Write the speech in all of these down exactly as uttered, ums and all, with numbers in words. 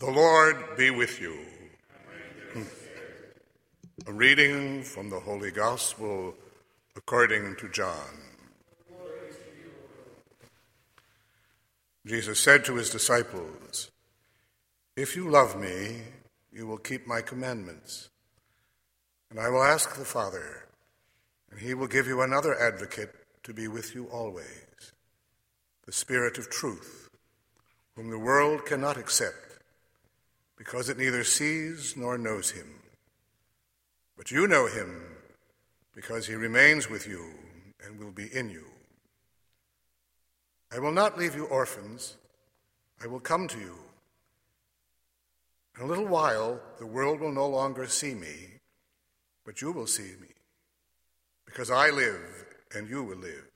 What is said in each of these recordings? The Lord be with you. And with your spirit. A reading from the Holy Gospel according to John. Glory to you, Lord. Jesus said to his disciples, "If you love me, you will keep my commandments. And I will ask the Father, and he will give you another advocate to be with you always, the Spirit of truth, whom the world cannot accept, because it neither sees nor knows him. But you know him, because he remains with you and will be in you. I will not leave you orphans. I will come to you. In a little while, the world will no longer see me, but you will see me, because I live and you will live.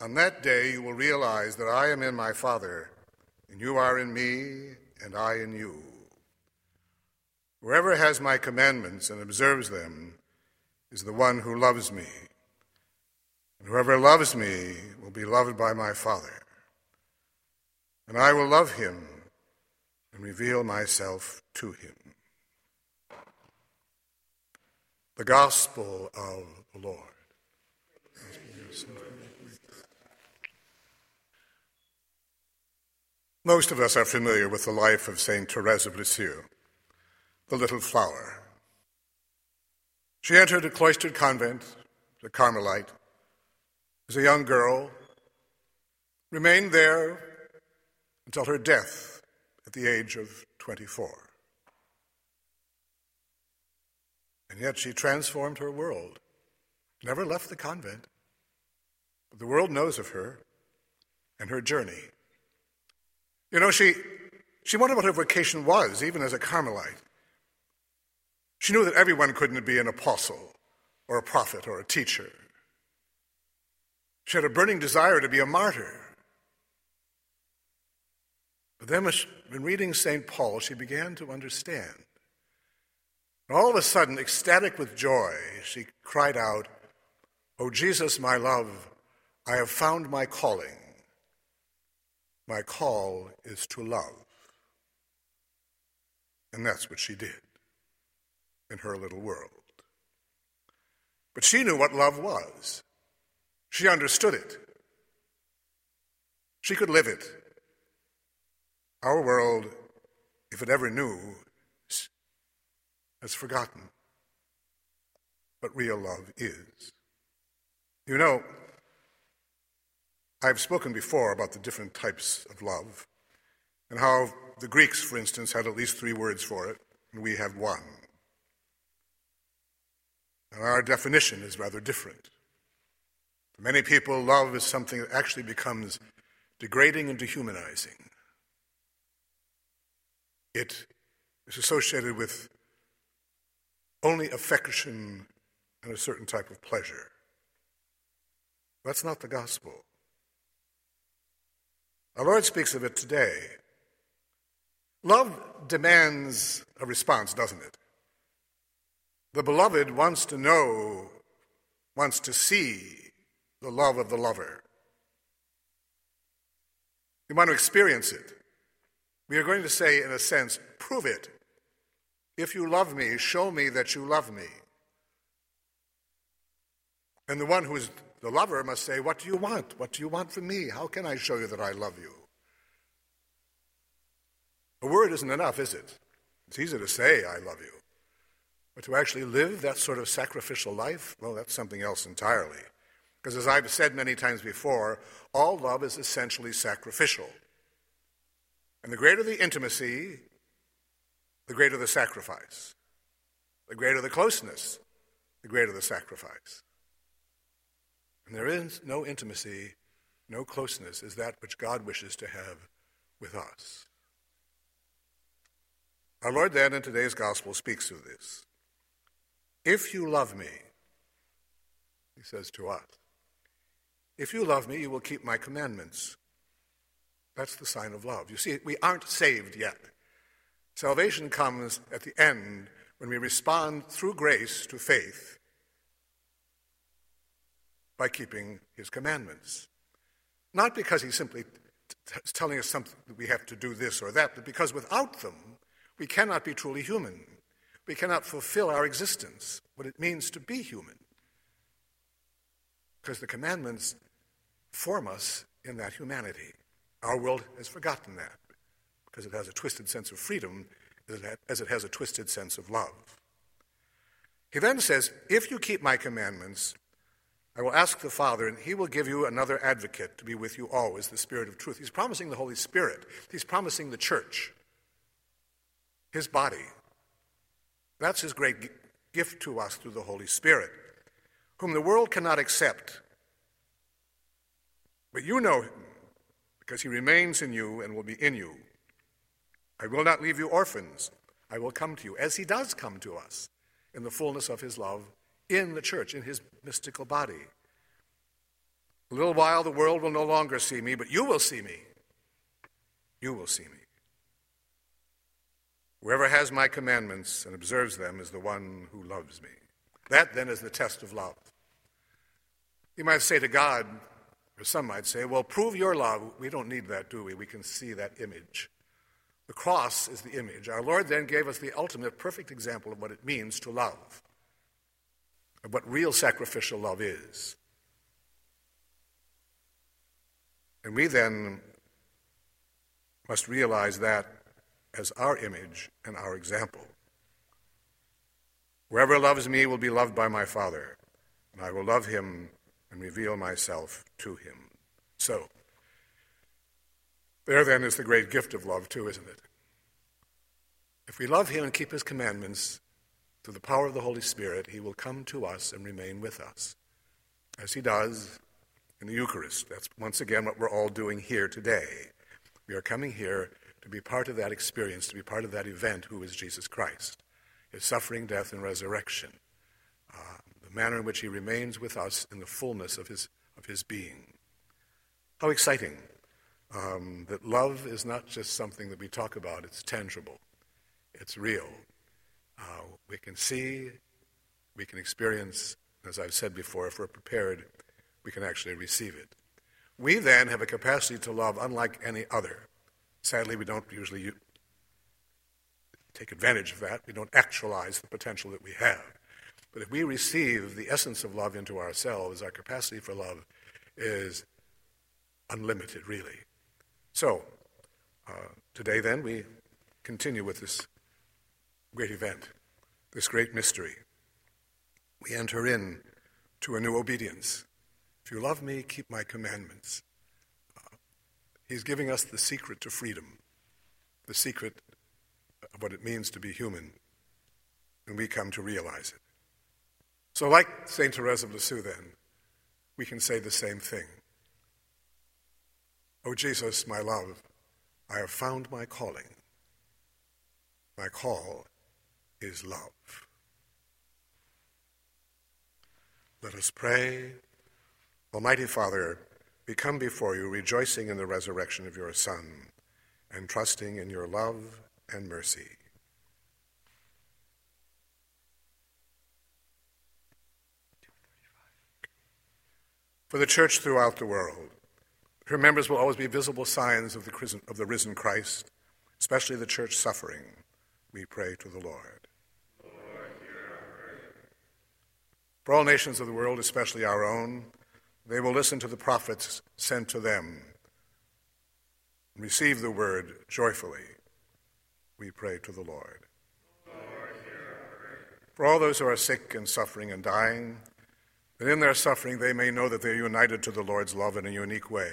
On that day, you will realize that I am in my Father, and you are in me, and I in you. Whoever has my commandments and observes them is the one who loves me. And whoever loves me will be loved by my Father. And I will love him and reveal myself to him." The Gospel of the Lord. Most of us are familiar with the life of Saint Therese of Lisieux, the little flower. She entered a cloistered convent, the Carmelite, as a young girl, remained there until her death at the age of twenty-four. And yet she transformed her world, never left the convent. But the world knows of her and her journey. You know, she she wondered what her vocation was, even as a Carmelite. She knew that everyone couldn't be an apostle or a prophet or a teacher. She had a burning desire to be a martyr. But then when reading Saint Paul, she began to understand. And all of a sudden, ecstatic with joy, she cried out, "O Jesus, my love, I have found my calling. My call is to love." And that's what she did in her little world. But she knew what love was. She understood it. She could live it. Our world, if it ever knew, has forgotten. But real love is. You know, I've spoken before about the different types of love and how the Greeks, for instance, had at least three words for it, and we have one. And our definition is rather different. For many people, love is something that actually becomes degrading and dehumanizing. It is associated with only affection and a certain type of pleasure. That's not the gospel. Our Lord speaks of it today. Love demands a response, doesn't it? The beloved wants to know, wants to see the love of the lover. We want to experience it. We are going to say, in a sense, prove it. If you love me, show me that you love me. And the one who is the lover must say, "What do you want? What do you want from me? How can I show you that I love you?" A word isn't enough, is it? It's easy to say, "I love you." But to actually live that sort of sacrificial life, well, that's something else entirely. Because as I've said many times before, all love is essentially sacrificial. And the greater the intimacy, the greater the sacrifice. The greater the closeness, the greater the sacrifice. And there is no intimacy, no closeness is that which God wishes to have with us. Our Lord then in today's gospel speaks of this. "If you love me," he says to us, "if you love me, you will keep my commandments." That's the sign of love. You see, we aren't saved yet. Salvation comes at the end when we respond through grace to faith by keeping his commandments. Not because he simply t- telling us something that we have to do this or that, but because without them, we cannot be truly human. We cannot fulfill our existence, what it means to be human, because the commandments form us in that humanity. Our world has forgotten that, because it has a twisted sense of freedom as it has a twisted sense of love. He then says, if you keep my commandments, I will ask the Father, and he will give you another advocate to be with you always, the Spirit of truth. He's promising the Holy Spirit. He's promising the church, his body. That's his great gift to us through the Holy Spirit, whom the world cannot accept. But you know him, because he remains in you and will be in you. I will not leave you orphans. I will come to you, as he does come to us, in the fullness of his love, in the church, in his mystical body. A little while the world will no longer see me, but you will see me. You will see me. Whoever has my commandments and observes them is the one who loves me. That, then, is the test of love. You might say to God, or some might say, well, prove your love. We don't need that, do we? We can see that image. The cross is the image. Our Lord then gave us the ultimate perfect example of what it means to love, of what real sacrificial love is. And we then must realize that as our image and our example. Whoever loves me will be loved by my Father, and I will love him and reveal myself to him. So, there then is the great gift of love too, isn't it? If we love him and keep his commandments, through the power of the Holy Spirit, he will come to us and remain with us, as he does in the Eucharist. That's once again what we're all doing here today. We are coming here to be part of that experience, to be part of that event, who is Jesus Christ, his suffering, death, and resurrection, uh, the manner in which he remains with us in the fullness of his, of his being. How exciting um, that love is not just something that we talk about. It's tangible. It's real. Uh, we can see, we can experience, as I've said before, if we're prepared, we can actually receive it. We then have a capacity to love unlike any other. Sadly, we don't usually u- take advantage of that. We don't actualize the potential that we have. But if we receive the essence of love into ourselves, our capacity for love is unlimited, really. So, uh, today then, we continue with this great event, this great mystery. We enter in to a new obedience. If you love me, keep my commandments. Uh, he's giving us the secret to freedom, the secret of what it means to be human, and we come to realize it. So like Saint Therese of Lisieux then, we can say the same thing. O Jesus, my love, I have found my calling. My call is love. Let us pray. Almighty Father, we come before you rejoicing in the resurrection of your Son and trusting in your love and mercy. For the church throughout the world, her members will always be visible signs of the, of the risen Christ, especially the church suffering. We pray to the Lord. For all nations of the world, especially our own, they will listen to the prophets sent to them and receive the word joyfully. We pray to the Lord. Lord, hear our prayer. For all those who are sick and suffering and dying, that in their suffering they may know that they are united to the Lord's love in a unique way.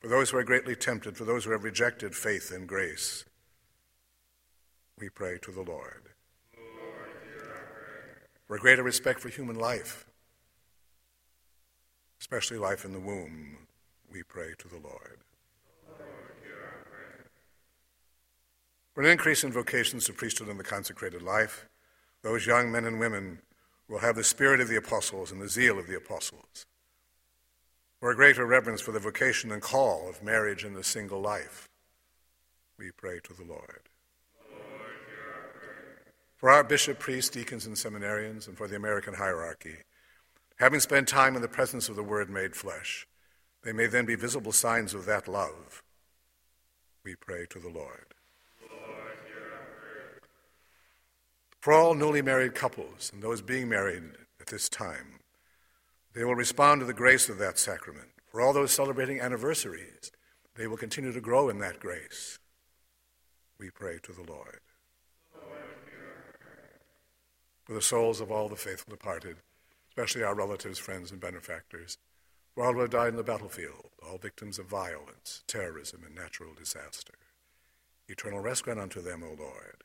For those who are greatly tempted, for those who have rejected faith and grace, we pray to the Lord. Lord, hear our prayer. For a greater respect for human life, especially life in the womb, we pray to the Lord. Lord, hear our prayer. For an increase in vocations to priesthood and the consecrated life, those young men and women will have the spirit of the apostles and the zeal of the apostles. For a greater reverence for the vocation and call of marriage and the single life, we pray to the Lord. For our bishop, priests, deacons, and seminarians, and for the American hierarchy, having spent time in the presence of the Word made flesh, they may then be visible signs of that love we pray to the Lord. Lord, hear our prayer. For all newly married couples and those being married at this time, they will respond to the grace of that sacrament. For all those celebrating anniversaries, they will continue to grow in that grace. We pray to the Lord. Lord, hear our prayer. For the souls of all the faithful departed, especially our relatives, friends, and benefactors, for all who have died in the battlefield, all victims of violence, terrorism, and natural disaster. Eternal rest grant unto them, O Lord.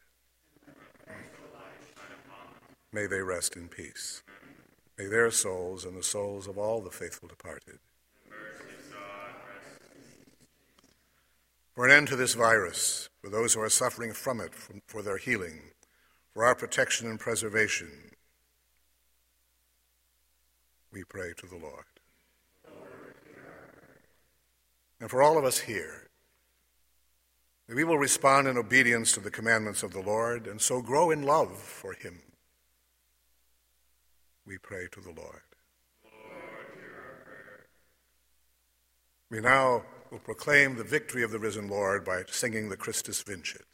May they rest in peace. May their souls and the souls of all the faithful departed. For an end to this virus, for those who are suffering from it, for their healing, for our protection and preservation, we pray to the Lord. Lord, hear our prayer. And for all of us here, that we will respond in obedience to the commandments of the Lord and so grow in love for him. We pray to the Lord. Lord, hear our prayer. We now will proclaim the victory of the risen Lord by singing the Christus Vincit.